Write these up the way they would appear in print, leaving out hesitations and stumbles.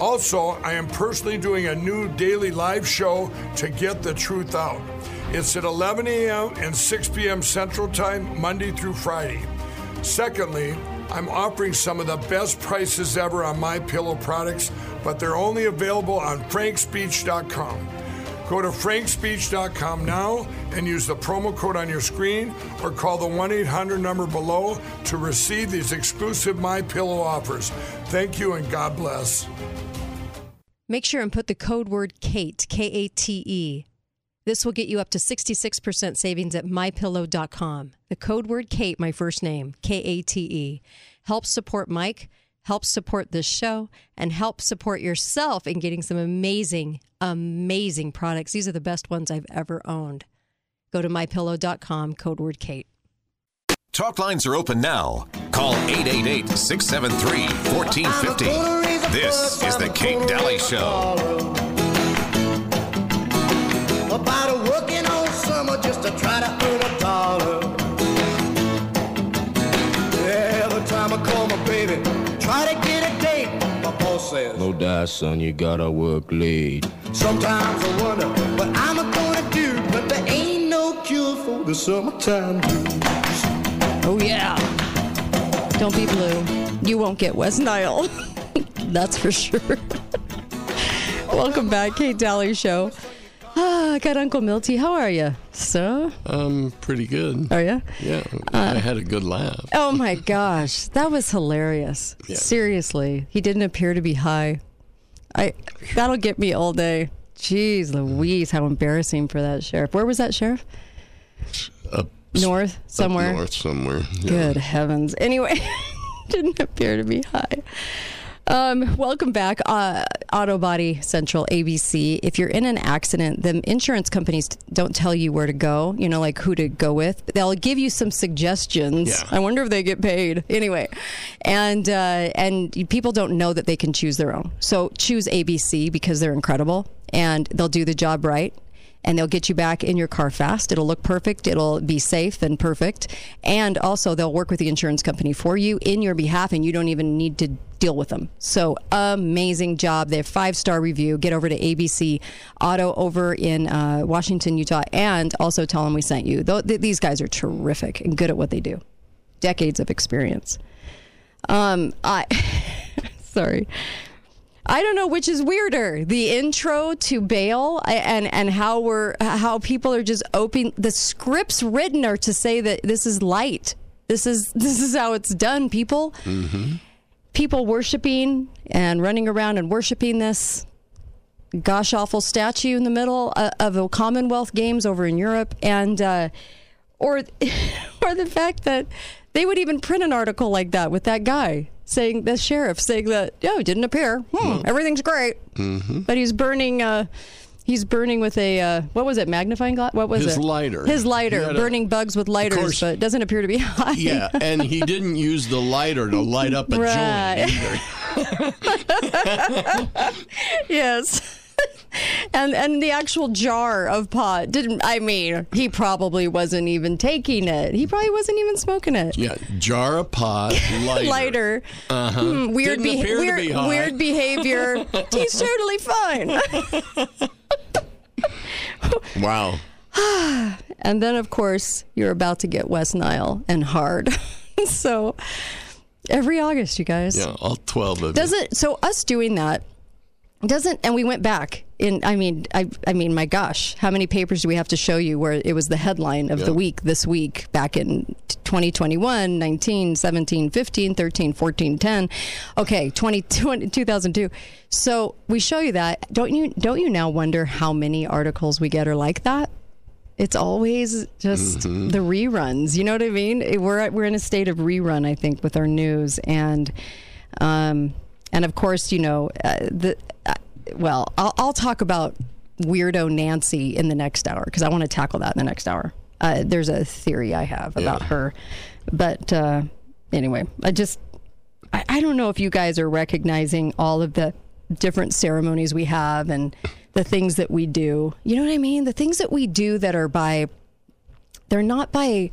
Also, I am personally doing a new daily live show to get the truth out. It's at 11 a.m. and 6 p.m. Central Time, Monday through Friday. Secondly, I'm offering some of the best prices ever on MyPillow products, but they're only available on frankspeech.com. Go to frankspeech.com now and use the promo code on your screen or call the 1-800 number below to receive these exclusive MyPillow offers. Thank you and God bless. Make sure and put the code word KATE, K-A-T-E. This will get you up to 66% savings at MyPillow.com. The code word KATE, my first name, K-A-T-E. Help support Mike, help support this show, and help support yourself in getting some amazing, amazing products. These are the best ones I've ever owned. Go to MyPillow.com, code word KATE. Talk lines are open now. Call 888-673-1450. This is the Kate Dalley Show. About a working all summer just to try to earn a dollar. Every time I call my baby, try to get a date, my boss says, "No die, son, you gotta work late." Sometimes I wonder what I'm gonna do, but there ain't no cure for the summertime blues. Oh yeah, don't be blue. You won't get West Nile. That's for sure. Welcome back, Kate Dalley Show. I got Uncle Milty. How are you, sir? I'm pretty good. Are you? Yeah. I had a good laugh. Oh, my gosh. That was hilarious. Yeah. Seriously. He didn't appear to be high. That'll get me all day. Jeez Louise, how embarrassing for that sheriff. Where was that sheriff? Up north somewhere. Yeah. Good heavens. Anyway, didn't appear to be high. Welcome back, Auto Body Central, ABC. If you're in an accident, the insurance companies don't tell you where to go, you know, like who to go with. But they'll give you some suggestions. Yeah. I wonder if they get paid. Anyway, and people don't know that they can choose their own. So choose ABC because they're incredible and they'll do the job right. And they'll get you back in your car fast. It'll look perfect. It'll be safe and perfect. And also, they'll work with the insurance company for you in your behalf, and you don't even need to deal with them. So, amazing job. They have 5-star review. Get over to ABC Auto over in Washington, Utah, and also tell them we sent you. These guys are terrific and good at what they do. Decades of experience. Sorry. I don't know which is weirder, the intro to bail and how people are just open. The scripts written are to say that this is light. This is how it's done, people. Mm-hmm. People worshiping and running around and worshiping this gosh awful statue in the middle of the Commonwealth Games over in Europe, and or the fact that they would even print an article like that with that guy. The sheriff saying that, oh, he didn't appear. Everything's great. Mm-hmm. But he's burning with a, what was it, magnifying glass? What was it? His lighter, burning bugs with lighters, course, but doesn't appear to be high. Yeah, and he didn't use the lighter to light up a joint either. Yes. And the actual jar of pot he probably wasn't even taking it. He probably wasn't even smoking it. Yeah, jar of pot, lighter. Uh-huh. Weird behavior. He's totally fine. Wow. And then, of course, you're about to get West Nile and hard. So every August, you guys. Yeah, all 12 of you. So us doing that. And we went back in, I mean, my gosh, how many papers do we have to show you where it was the headline of the week this week back in 2021, 19, 17, 15, 13, 14, 10. Okay. 2002. So we show you that. Don't you now wonder how many articles we get are like that? It's always just the reruns. You know what I mean? We're in a state of rerun, I think, with our news and of course, you know, well, I'll talk about weirdo Nancy in the next hour, because I want to tackle that in the next hour. There's a theory I have about her. But anyway, I don't know if you guys are recognizing all of the different ceremonies we have and the things that we do. You know what I mean? The things that we do that are by, they're not by,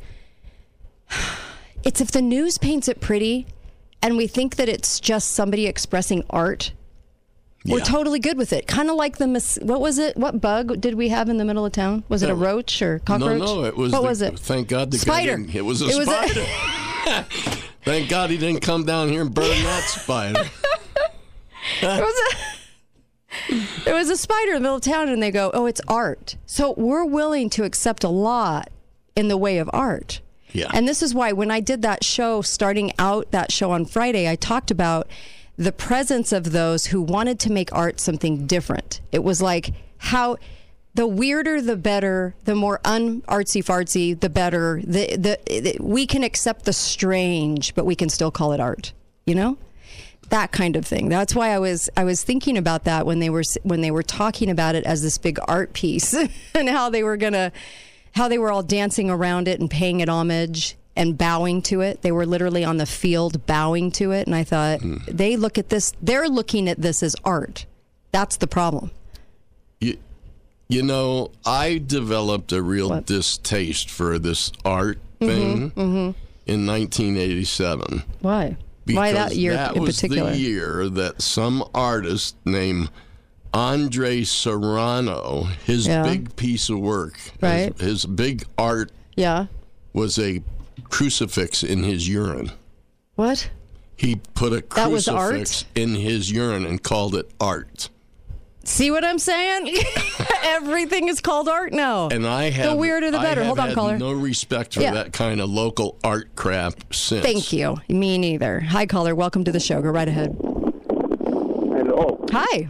it's if the news paints it pretty and we think that it's just somebody expressing art, we're totally good with it. Kind of like the, what was it? What bug did we have in the middle of town? Was it a roach or cockroach? No, it was. What was it? Thank God the spider. It was a spider. Thank God he didn't come down here and burn that spider. There was a spider in the middle of town, and they go, "Oh, it's art." So we're willing to accept a lot in the way of art. Yeah. And this is why when I did that show, starting out that show on Friday, I talked about the presence of those who wanted to make art something different. It was like, how the weirder the better, the more unartsy fartsy the better. We can accept the strange, but we can still call it art. You know, that kind of thing. That's why I was thinking about that when they were talking about it as this big art piece and how they were all dancing around it and paying it homage and bowing to it. They were literally on the field bowing to it. And I thought, They look at this, they're looking at this as art. That's the problem. You know, I developed a real distaste for this art thing in 1987. Why? Because why that year in particular? That was the year that some artist named Andre Serrano, his big piece of work, right, his big art was a crucifix in his urine. What? He put a crucifix in his urine and called it art. See what I'm saying? Everything is called art now. And I have the weirder the better. Hold on, caller. No respect for that kind of local art crap since. Thank you. Me neither. Hi, caller. Welcome to the show. Go right ahead. Hello. Hi.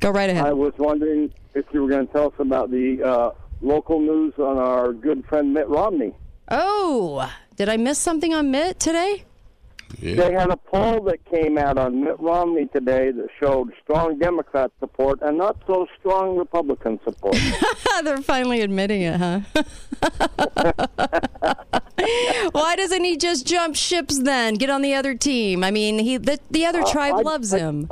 Go right ahead. I was wondering if you were going to tell us about the local news on our good friend Mitt Romney. Oh, did I miss something on Mitt today? Yeah. They had a poll that came out on Mitt Romney today that showed strong Democrat support and not so strong Republican support. They're finally admitting it, huh? Why doesn't he just jump ships then? Get on the other team. I mean, the other tribe loves him.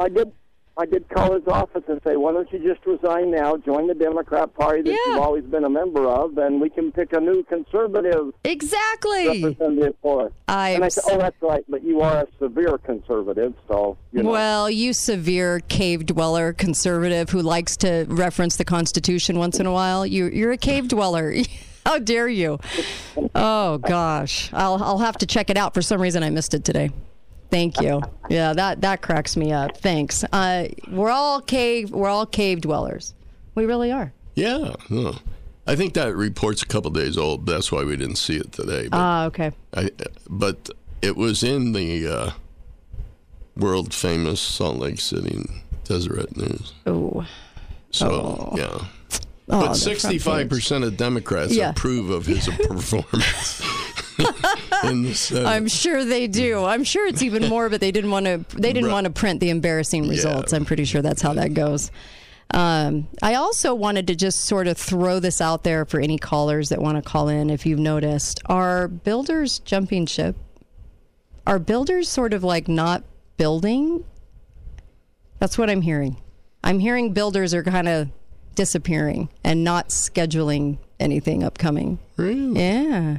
I did call his office and say, why don't you just resign now, join the Democrat Party that you've always been a member of, and we can pick a new conservative representative for us. And I said, oh, that's right, but you are a severe conservative, so, you know. Well, you severe cave-dweller conservative who likes to reference the Constitution once in a while, you're a cave-dweller. How dare you? Oh, gosh. I'll have to check it out. For some reason, I missed it today. Thank you. Yeah, that cracks me up. Thanks. We're all cave dwellers. We really are. Yeah. I think that report's a couple days old. That's why we didn't see it today. Okay. But it was in the world famous Salt Lake City Deseret News. Ooh. So yeah. Oh, but 65% of Democrats approve of his performance. I'm sure they do. I'm sure it's even more, but they didn't want to. They didn't want to print the embarrassing results. I'm pretty sure that's how that goes. I also wanted to just sort of throw this out there for any callers that want to call in. If you've noticed, are builders jumping ship? Are builders sort of like not building? That's what I'm hearing. I'm hearing builders are kind of disappearing and not scheduling anything upcoming. Really? Yeah.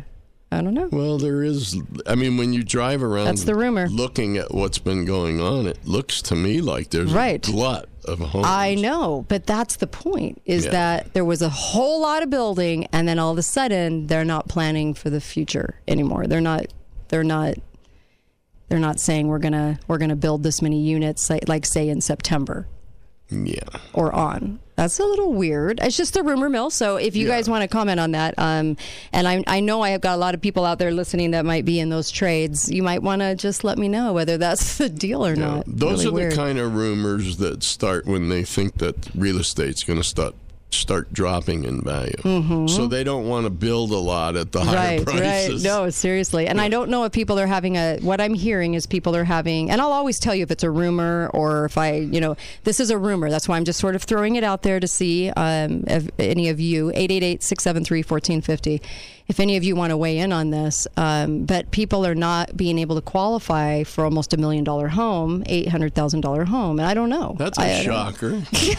I don't know. Well, there is. I mean, when you drive around, that's the rumor. Looking at what's been going on, it looks to me like there's a glut of homes. I know, but that's the point, is that there was a whole lot of building, and then all of a sudden, they're not planning for the future anymore. They're not saying we're gonna build this many units, like say in September. Yeah. Or on. That's a little weird. It's just a rumor mill. So if you guys want to comment on that, and I know I have got a lot of people out there listening that might be in those trades, you might want to just let me know whether that's the deal or not. Those really are weird. The kind of rumors that start when they think that real estate's going to start start dropping in value. Mm-hmm. So they don't want to build a lot at the higher prices. Right. No, seriously. And I don't know if people are having what I'm hearing is people are having, and I'll always tell you if it's a rumor or if this is a rumor. That's why I'm just sort of throwing it out there to see if any of you, 888-673-1450, if any of you want to weigh in on this. But people are not being able to qualify for almost $1 million home, $800,000 home. And I don't know. That's a shocker. Yeah.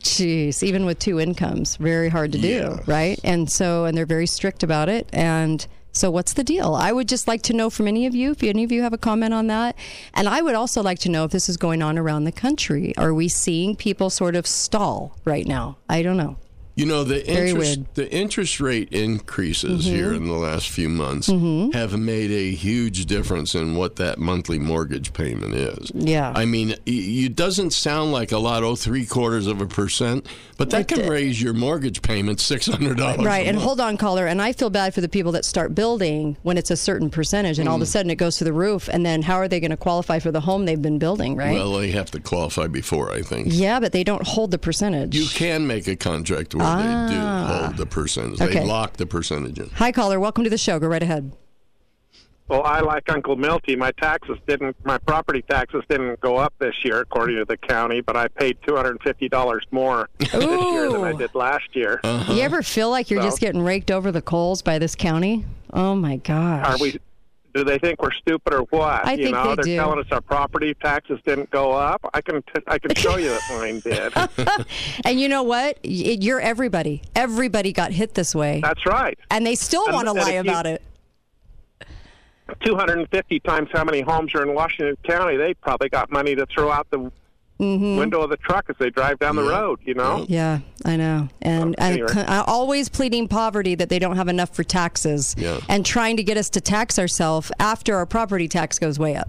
Jeez. Even with two incomes, very hard to do, right? And they're very strict about it. And so what's the deal? I would just like to know from any of you, if any of you have a comment on that. And I would also like to know if this is going on around the country. Are we seeing people sort of stall right now? I don't know. You know, the interest rate increases here in the last few months have made a huge difference in what that monthly mortgage payment is. Yeah. I mean, it doesn't sound like a lot, 0.75%, but that can raise your mortgage payment $600. Right. And hold on, caller. And I feel bad for the people that start building when it's a certain percentage and all of a sudden it goes to the roof. And then how are they going to qualify for the home they've been building, right? Well, they have to qualify before, I think. Yeah, but they don't hold the percentage. You can make a contract with they do hold the percentage. Okay. They lock the percentage in. Hi, caller. Welcome to the show. Go right ahead. Well, I like Uncle Milty. My property taxes didn't go up this year, according to the county, but I paid $250 more this year than I did last year. Uh-huh. You ever feel like you're just getting raked over the coals by this county? Oh, my gosh. Do they think we're stupid or what? I think they're telling us our property taxes didn't go up. I can show you that mine did. And you know what? You're everybody. Everybody got hit this way. That's right. And they still want to lie about it. 250 times how many homes are in Washington County? They probably got money to throw out the window of the truck as they drive down the road, you know? Yeah, I know. And always pleading poverty, that they don't have enough for taxes and trying to get us to tax ourselves after our property tax goes way up.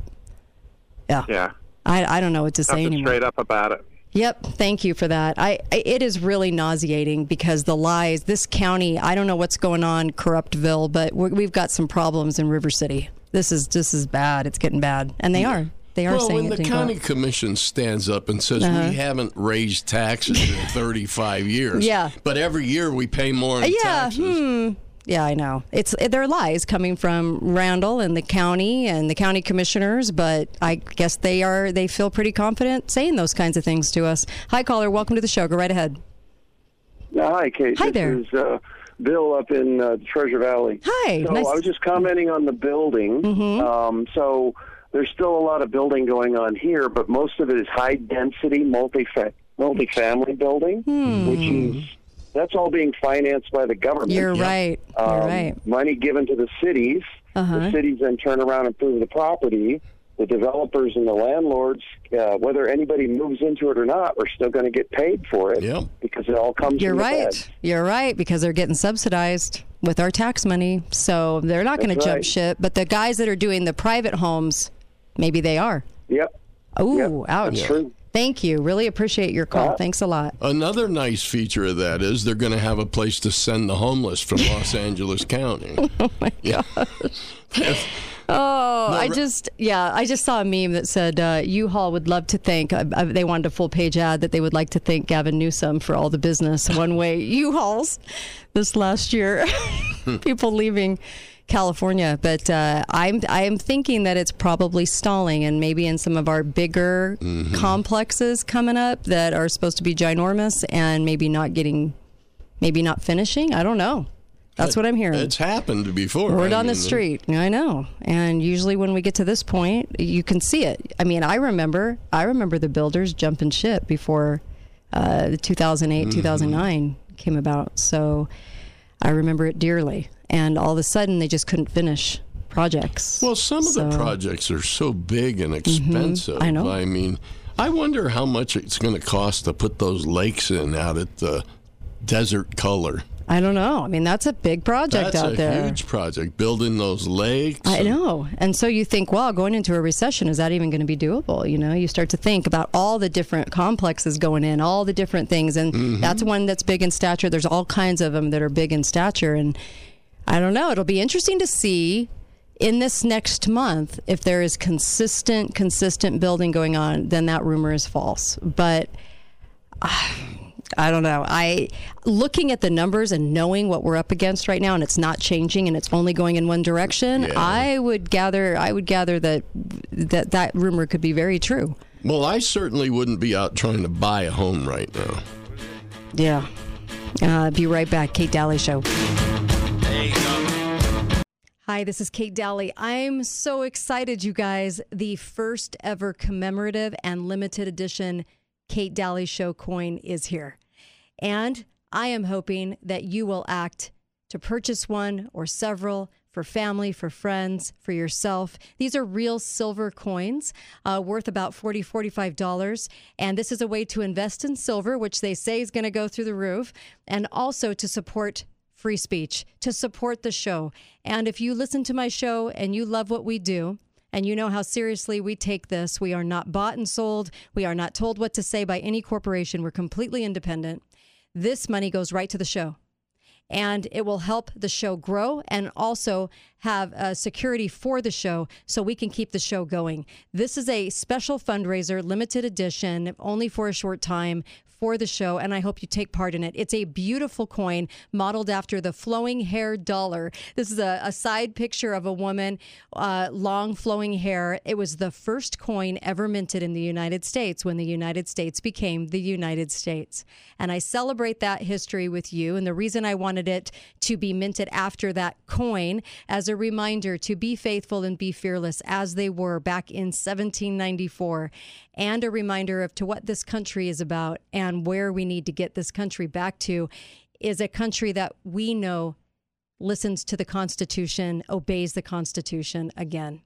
Yeah. Yeah. I don't know what to say anymore. Straight up about it. Yep. Thank you for that. It is really nauseating because the lies, this county, I don't know what's going on, Corruptville, but we've got some problems in River City. This is bad. It's getting bad. And they are. They are saying when the county commission stands up and says we haven't raised taxes in 35 years, but every year we pay more in taxes. Yeah, I know. There are lies coming from Randall and the county and the county commissioners, but I guess they feel pretty confident saying those kinds of things to us. Hi, caller. Welcome to the show. Go right ahead. Hi, Kate. Hi there. This is Bill up in Treasure Valley. Hi. So I was just commenting on the building. There's still a lot of building going on here, but most of it is high-density, multi-family building, which is that's all being financed by the government. You're right. Money given to the cities. The cities then turn around and prove the property. The developers and the landlords, whether anybody moves into it or not, are still going to get paid for it because it all comes from the feds. You're right, because they're getting subsidized with our tax money. So they're not going to jump ship, but the guys that are doing the private homes... Maybe they are. Yep. Oh, ouch. That's true. Thank you. Really appreciate your call. Thanks a lot. Another nice feature of that is they're going to have a place to send the homeless from Los Angeles County. Oh, my gosh. I just saw a meme that said U-Haul would love to thank, they wanted a full-page ad that they would like to thank Gavin Newsom for all the business one-way U-Hauls this last year. People leaving California, but I am thinking that it's probably stalling, and maybe in some of our bigger complexes coming up that are supposed to be ginormous and maybe not finishing. I don't know. That's what I'm hearing. It's happened before. Word on the street. I know. And usually when we get to this point, you can see it. I mean, I remember the builders jumping ship before the 2008, 2009 came about. So I remember it dearly. And all of a sudden, they just couldn't finish projects. Well, some of the projects are so big and expensive. I know. I mean, I wonder how much it's going to cost to put those lakes in out at the Desert Color. I don't know. I mean, that's a big project out there. That's a huge project, building those lakes. I know. And so you think, well, going into a recession, is that even going to be doable? You know, you start to think about all the different complexes going in, all the different things. And that's one that's big in stature. There's all kinds of them that are big in stature. And I don't know. It'll be interesting to see in this next month if there is consistent building going on, then that rumor is false. But I don't know. Looking at the numbers and knowing what we're up against right now, and it's not changing, and it's only going in one direction, yeah. I would gather that rumor could be very true. Well, I certainly wouldn't be out trying to buy a home right now. Yeah. Be right back. Kate Dalley Show. Hi, this is Kate Dalley. I'm so excited, you guys. The first ever commemorative and limited edition Kate Dalley Show coin is here. And I am hoping that you will act to purchase one or several for family, for friends, for yourself. These are real silver coins worth about $40, $45. And this is a way to invest in silver, which they say is going to go through the roof, and also to support free speech, to support the show. And if you listen to my show and you love what we do, and you know how seriously we take this, we are not bought and sold. We are not told what to say by any corporation. We're completely independent. This money goes right to the show. And it will help the show grow and also have security for the show so we can keep the show going. This is a special fundraiser, limited edition, only for a short time for the show, and I hope you take part in it. It's a beautiful coin modeled after the flowing hair dollar. This is a side picture of a woman, long flowing hair. It was the first coin ever minted in the United States when the United States became the United States. And I celebrate that history with you, and the reason I wanted it to be minted after that coin as a reminder to be faithful and be fearless as they were back in 1794, and a reminder of to what this country is about and where we need to get this country back to is a country that we know listens to the Constitution, obeys the Constitution again.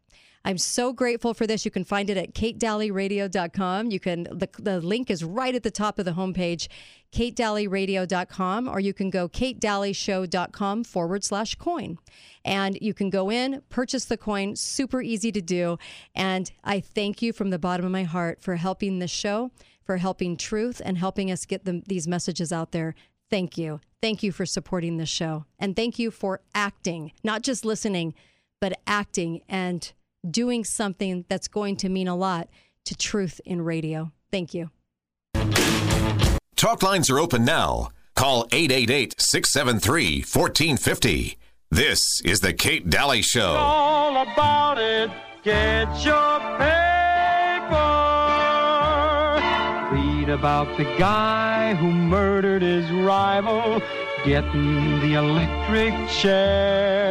I'm so grateful for this. You can find it at katedalleyradio.com. You can the link is right at the top of the homepage, katedalleyradio.com, or you can go katedallyshow.com/coin. And you can go in, purchase the coin, super easy to do. And I thank you from the bottom of my heart for helping this show, for helping truth, and helping us get these messages out there. Thank you. Thank you for supporting this show. And thank you for acting, not just listening, but acting and doing something that's going to mean a lot to truth in radio. Thank you. Talk lines are open now. Call 888-673-1450. This is the Kate Dalley Show. It's all about it. Get your paper. Read about the guy who murdered his rival, getting the electric chair.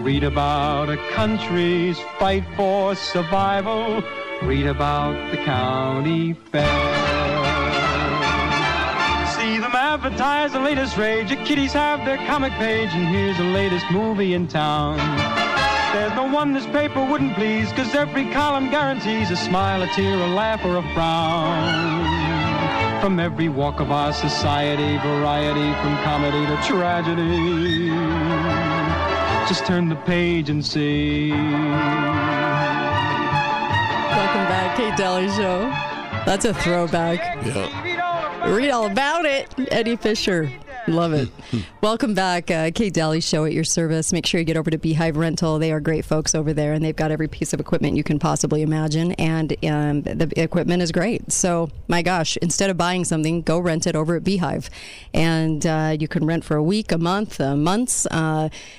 Read about a country's fight for survival. Read about the county fair. See them advertise the latest rage. The kiddies have their comic page, and here's the latest movie in town. There's no one this paper wouldn't please, cause every column guarantees a smile, a tear, a laugh, or a frown. From every walk of our society, variety from comedy to tragedy. Just turn the page and see. Welcome back, Kate Dalley Show. That's a throwback. Yeah. Read all about it. Eddie Fisher. Love it. Welcome back. Kate Dalley Show at your service. Make sure you get over to Beehive Rental. They are great folks over there, and they've got every piece of equipment you can possibly imagine, and the equipment is great. So, my gosh, instead of buying something, go rent it over at Beehive. And you can rent for a week, a month, months, and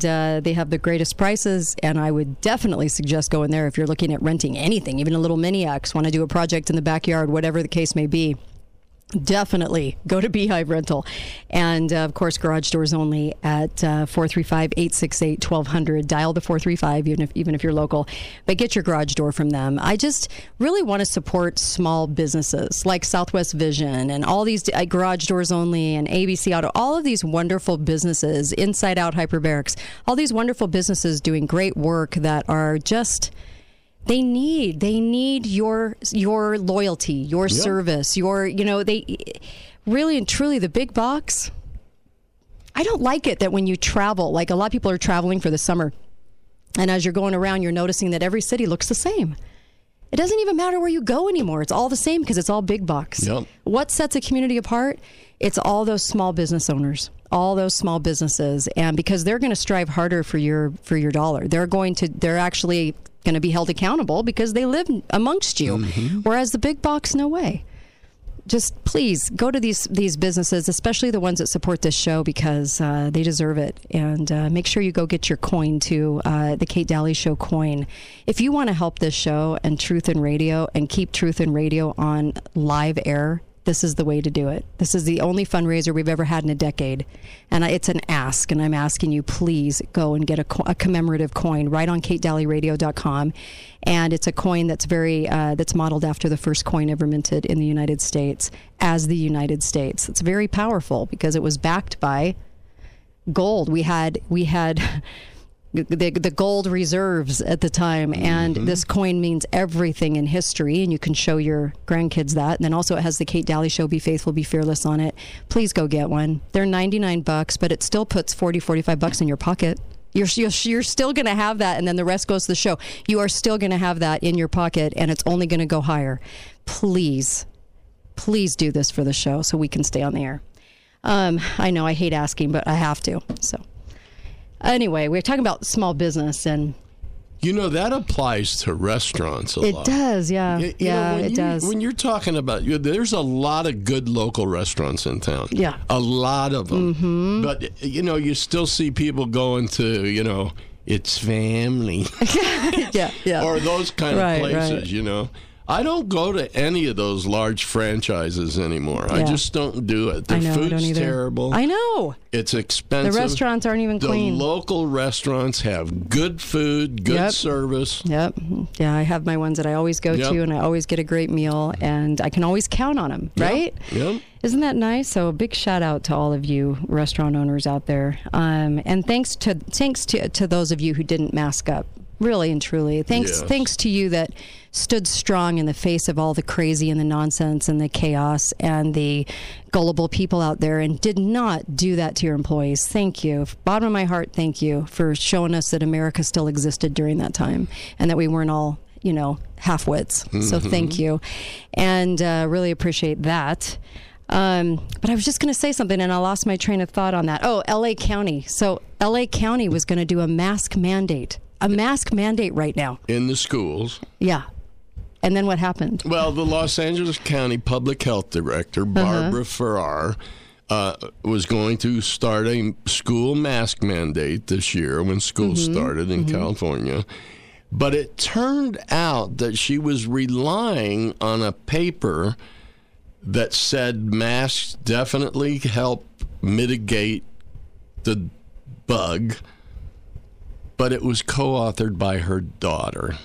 they have the greatest prices, and I would definitely suggest going there if you're looking at renting anything, even a little mini-axe, want to do a project in the backyard, whatever the case may be. Definitely go to Beehive Rental. And, of course, garage doors only at 435-868-1200. Dial the 435, even if you're local. But get your garage door from them. I just really want to support small businesses like Southwest Vision and all these garage doors only and ABC Auto. All of these wonderful businesses, Inside Out Hyperbarics, all these wonderful businesses doing great work that are just... They need your loyalty, your service, they really and truly the big box. I don't like it that when you travel, like a lot of people are traveling for the summer, and as you're going around, you're noticing that every city looks the same. It doesn't even matter where you go anymore. It's all the same because it's all big box. Yep. What sets a community apart? It's all those small business owners, all those small businesses, and because they're going to strive harder for your dollar. They're actually going to be held accountable because they live amongst you. Mm-hmm. Whereas the big box, no way. just please go to these businesses, especially the ones that support this show, because they deserve it. And make sure you go get your coin too, the Kate Dalley Show coin. If you want to help this show and Truth in Radio and keep Truth in Radio on live air, this is the way to do it. This is the only fundraiser we've ever had in a decade. And it's an ask, and I'm asking you, please go and get a commemorative coin right on katedalleyradio.com. And it's a coin that's that's modeled after the first coin ever minted in the United States as the United States. It's very powerful because it was backed by gold. We had the gold reserves at the time, and this coin means everything in history, and you can show your grandkids that. And then also it has the Kate Dalley Show, Be Faithful, Be Fearless on it. Please go get one. They're $99, but it still puts $40-$45 in your pocket. You're still going to have that, and then the rest goes to the show. You are still going to have that in your pocket, and it's only going to go higher. Please do this for the show so we can stay on the air. I know I hate asking, but I have to, so... Anyway, we're talking about small business, and that applies to restaurants a lot. It does, yeah. It does. When you're talking about, there's a lot of good local restaurants in town. Yeah. A lot of them. Mm-hmm. But, you still see people going to, It's Family. yeah. Or those kind of places, right. I don't go to any of those large franchises anymore. Yeah. I just don't do it. The food's terrible. I know. It's expensive. The restaurants aren't even clean. The local restaurants have good food, good service. Yep. Yeah, I have my ones that I always go to, and I always get a great meal, and I can always count on them, right? Yep. Isn't that nice? So a big shout out to all of you restaurant owners out there. And thanks to those of you who didn't mask up. Really and truly. Thanks to you that stood strong in the face of all the crazy and the nonsense and the chaos and the gullible people out there, and did not do that to your employees. Thank you. Bottom of my heart, thank you for showing us that America still existed during that time and that we weren't all, half-wits. Mm-hmm. So thank you. And really appreciate that. But I was just going to say something, and I lost my train of thought on that. Oh, L.A. County. So L.A. County was going to do a mask mandate. A mask mandate right now. In the schools. Yeah. And then what happened? Well, the Los Angeles County Public Health Director, Barbara Ferrar, was going to start a school mask mandate this year when school started in California. But it turned out that she was relying on a paper that said masks definitely help mitigate the bug. But it was co-authored by her daughter.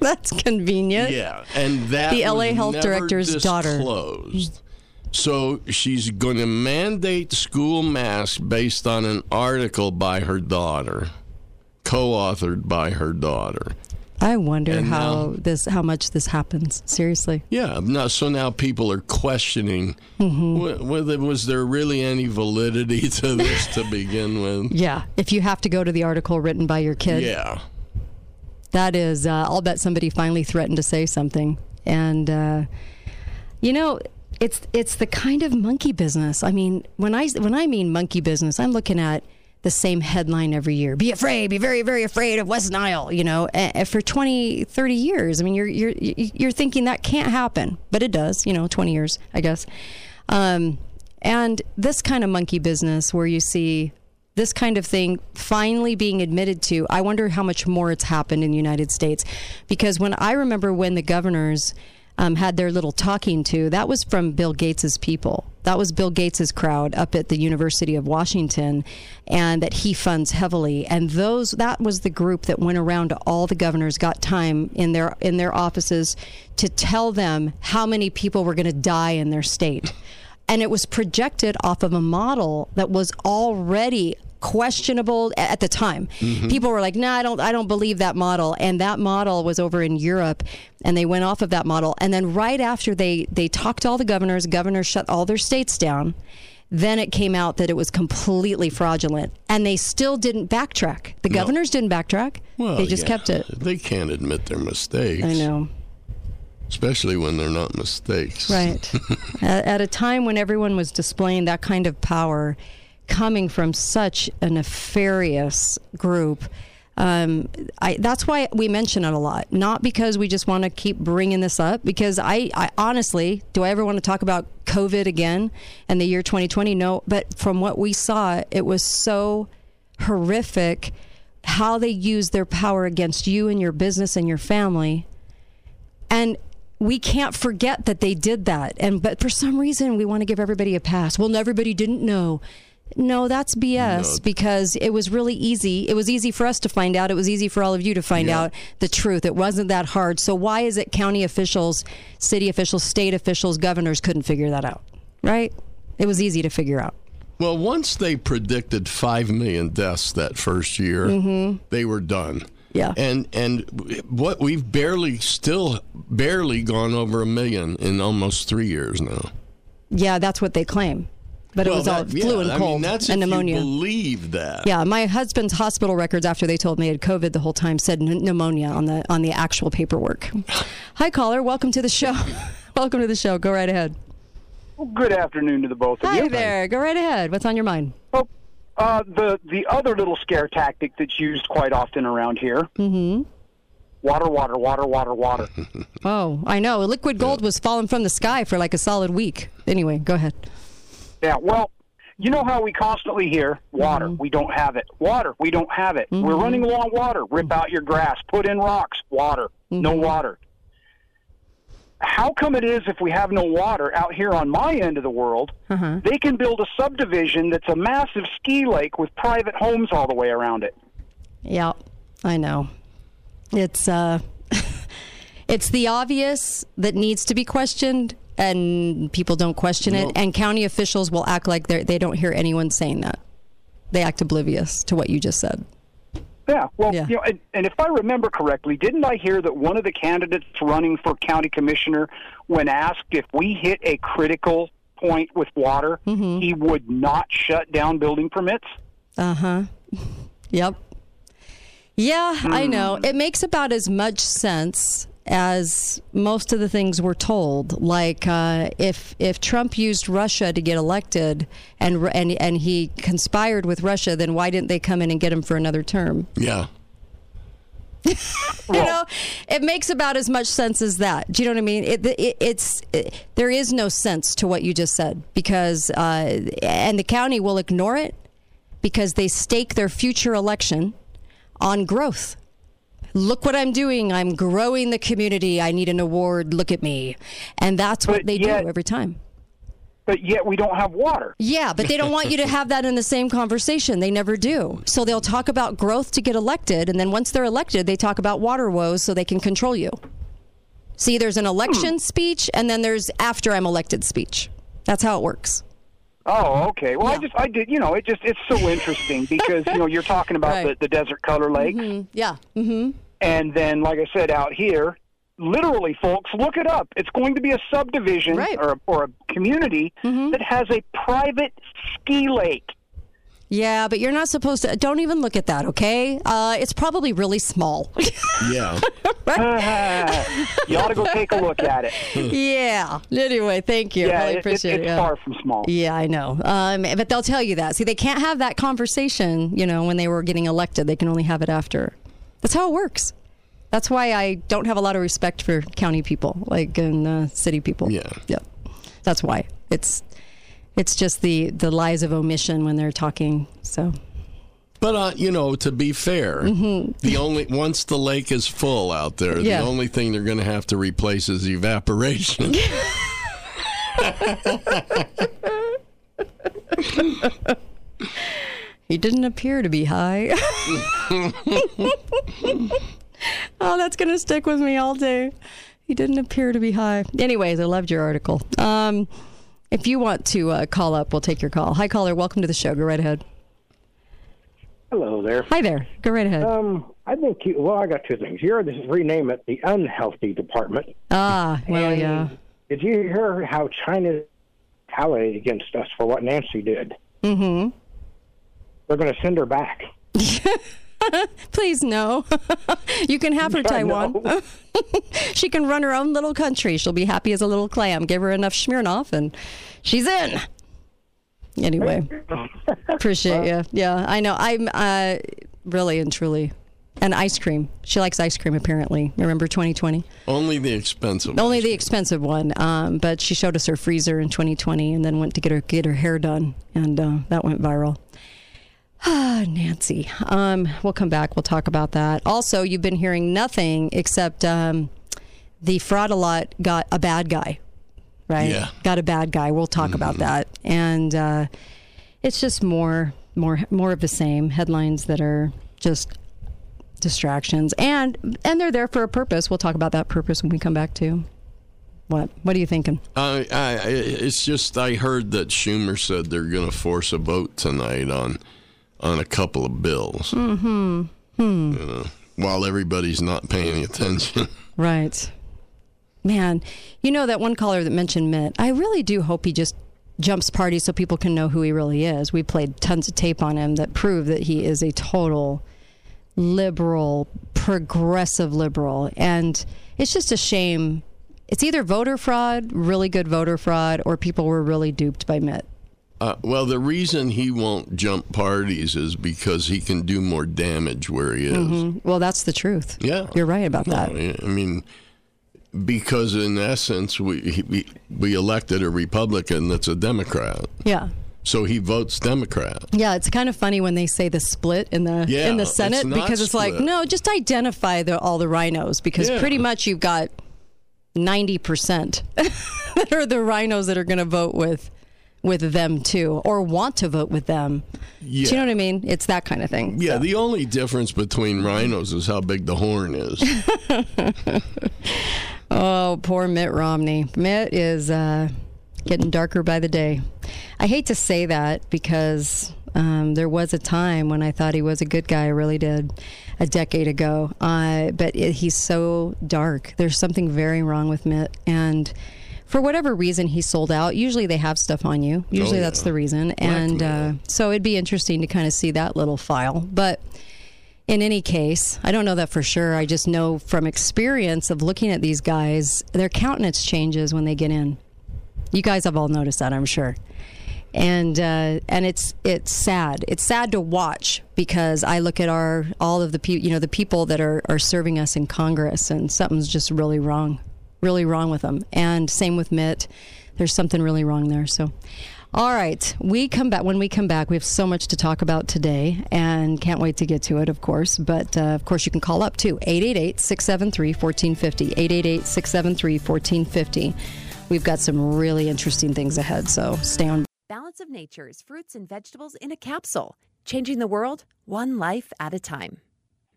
That's convenient. Yeah, and that the LA Health Director's daughter. So she's going to mandate school masks based on an article by her daughter, co-authored by her daughter. I wonder how much this happens. Seriously. Yeah. So now people are questioning whether was there really any validity to this to begin with. Yeah. If you have to go to the article written by your kid. Yeah. That is. I'll bet somebody finally threatened to say something, and it's the kind of monkey business. I mean, when I mean monkey business, I'm looking at the same headline every year. Be afraid, be very, very afraid of West Nile, for 20, 30 years. I mean, you're thinking that can't happen, but it does, 20 years, I guess. And this kind of monkey business where you see this kind of thing finally being admitted to, I wonder how much more it's happened in the United States. Because I remember when the governors had their little talking to, that was from Bill Gates's people. That was Bill Gates's crowd up at the University of Washington, and that he funds heavily. And that was the group that went around to all the governors, got time in their offices to tell them how many people were going to die in their state. And it was projected off of a model that was already questionable at the time. People were like, no, I don't believe that model. And that model was over in Europe, and they went off of that model. And then right after they talked to all the governors shut all their states down. Then it came out that it was completely fraudulent, and they still didn't backtrack. The governors didn't backtrack. Well, they just kept it. They can't admit their mistakes. I know. Especially when they're not mistakes. Right. At a time when everyone was displaying that kind of power coming from such a nefarious group, That's why we mention it a lot, not because we just want to keep bringing this up, because I honestly, do I ever want to talk about COVID again and the year 2020? No, but from what we saw, it was so horrific how they used their power against you and your business and your family. And we can't forget that they did that. But for some reason, we want to give everybody a pass. Well, everybody didn't know. No, that's BS, because it was really easy. It was easy for us to find out. It was easy for all of you to find out the truth. It wasn't that hard. So why is it county officials, city officials, state officials, governors couldn't figure that out, right? It was easy to figure out. Well, once they predicted 5 million deaths that first year, they were done. Yeah. And what we've barely gone over 1 million in almost 3 years now. Yeah, that's what they claim. But it was all flu and cold and pneumonia. I believe that. Yeah, my husband's hospital records, after they told me he had COVID the whole time, said pneumonia on the actual paperwork. Hi, caller. Welcome to the show. Welcome to the show. Go right ahead. Well, good afternoon to the both of you. Hi there. Go right ahead. What's on your mind? Oh, the other little scare tactic that's used quite often around here. Mm-hmm. Water, water, water, water, water. Oh, I know. Liquid gold was falling from the sky for like a solid week. Anyway, go ahead. Yeah, well, you know how we constantly hear, water, we don't have it. Water, we don't have it. We're running low on water. Rip out your grass. Put in rocks. Water. No water. How come it is if we have no water out here on my end of the world, they can build a subdivision that's a massive ski lake with private homes all the way around it? Yeah, I know. It's it's the obvious that needs to be questioned. And people don't question it. And county officials will act like they don't hear anyone saying that. They act oblivious to what you just said. Yeah. Well, you know, and if I remember correctly, didn't I hear that one of the candidates running for county commissioner, when asked if we hit a critical point with water, he would not shut down building permits? Yep. Yeah, I know. It makes about as much sense as most of the things we're told, like if Trump used Russia to get elected and he conspired with Russia, then why didn't they come in and get him for another term? Yeah. You know, it makes about as much sense as that. Do you know what I mean? It's there is no sense to what you just said, because and the county will ignore it because they stake their future election on growth. Look what I'm doing. I'm growing the community. I need an award. Look at me. And that's what they do every time. But yet we don't have water. Yeah, but they don't want you to have that in the same conversation. They never do. So they'll talk about growth to get elected. And then once they're elected, they talk about water woes so they can control you. See, there's an election speech, and then there's after I'm elected speech. That's how it works. Oh, okay. Well, yeah. It's so interesting because, you know, you're talking about the Desert Color Lake. Yeah. And then, like I said, out here, literally, folks, look it up. It's going to be a subdivision or a community that has a private ski lake. Yeah, but you're not supposed to. Don't even look at that, okay? It's probably really small. Yeah. You ought to go take a look at it. Yeah. Anyway, thank you. Yeah, really appreciate it. It's far from small. Yeah, I know. But they'll tell you that. See, they can't have that conversation, you know, when they were getting elected. They can only have it after. That's how it works. That's why I don't have a lot of respect for county people, like in city people. Yeah. Yep. That's why. It's just the lies of omission when they're talking. So, but you know, to be fair, once the lake is full out there, the only thing they're going to have to replace is evaporation. He didn't appear to be high. Oh, that's going to stick with me all day. He didn't appear to be high. Anyways, I loved your article. If you want to call up, we'll take your call. Hi, caller. Welcome to the show. Go right ahead. Hello there. Hi there. Go right ahead. I think I got two things. You heard this, rename it the unhealthy department. Ah, well, and yeah. Did you hear how China retaliated against us for what Nancy did? Mm-hmm. They're going to send her back. Please, no. You can have her, Taiwan. No. She can run her own little country. She'll be happy as a little clam. Give her enough Smirnoff, and she's in. Anyway, appreciate you. Yeah, I know. I'm really and truly And ice cream. She likes ice cream, apparently. Remember 2020? Only the expensive one. Only the expensive one. But she showed us her freezer in 2020 and then went to get her hair done. And that went viral. Ah, Nancy. We'll come back. We'll talk about that. Also, you've been hearing nothing except the fraud-a-lot got a bad guy. Right? Yeah. Got a bad guy. We'll talk about that. And it's just more of the same. Headlines that are just distractions. And they're there for a purpose. We'll talk about that purpose when we come back to. What are you thinking? It's just I heard that Schumer said they're going to force a vote tonight on a couple of bills. Mm-hmm. Hmm. You know, while everybody's not paying attention. Right. Man, you know that one caller that mentioned Mitt, I really do hope he just jumps parties so people can know who he really is. We played tons of tape on him that proved that he is a total liberal, progressive liberal. And it's just a shame. It's either voter fraud, really good voter fraud, or people were really duped by Mitt. Well, the reason he won't jump parties is because he can do more damage where he is. Mm-hmm. Well, that's the truth. Yeah. You're right about that. I mean, because in essence, we elected a Republican that's a Democrat. Yeah. So he votes Democrat. Yeah, it's kind of funny when they say the split in the Senate because it's like, no, just identify all the rhinos because pretty much you've got 90% that are the rhinos that are going to vote with them too or want to vote with them. Yeah. Do you know what I mean? It's that kind of thing. Yeah, so. The only difference between rhinos is how big the horn is. Oh, poor Mitt Romney. Mitt is getting darker by the day. I hate to say that because there was a time when I thought he was a good guy. I really did, a decade ago. But he's so dark. There's something very wrong with Mitt. And for whatever reason, he sold out. Usually they have stuff on you. Usually that's the reason. And so it'd be interesting to kind of see that little file. But in any case, I don't know that for sure. I just know from experience of looking at these guys, their countenance changes when they get in. You guys have all noticed that, I'm sure. And it's sad. It's sad to watch because I look at all of the people, you know, the people that are serving us in Congress, and something's just really wrong with them. And same with Mitt. There's something really wrong there. So, all right, we come back. When we come back, we have so much to talk about today, and can't wait to get to it, of course. But of course, you can call up too, 888-673-1450, 888-673-1450. We've got some really interesting things ahead, so stay on. Balance of Nature's fruits and vegetables in a capsule, changing the world one life at a time.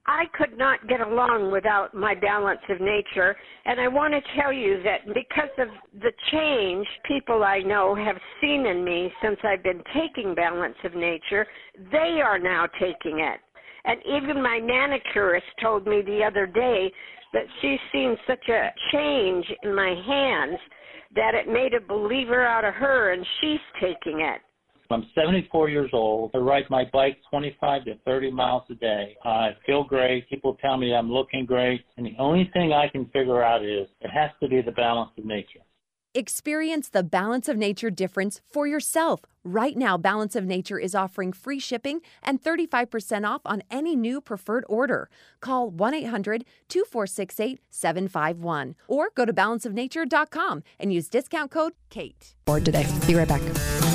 I could not get along without my Balance of Nature, and I want to tell you that because of the change people I know have seen in me since I've been taking Balance of Nature, they are now taking it. And even my manicurist told me the other day that she's seen such a change in my hands that it made a believer out of her, and she's taking it. I'm 74 years old. I ride my bike 25 to 30 miles a day. I feel great. People tell me I'm looking great. And the only thing I can figure out is it has to be the Balance of Nature. Experience the Balance of Nature difference for yourself. Right now, Balance of Nature is offering free shipping and 35% off on any new preferred order. Call 1-800-2468-751 or go to balanceofnature.com and use discount code KATE. Board today. Be right back.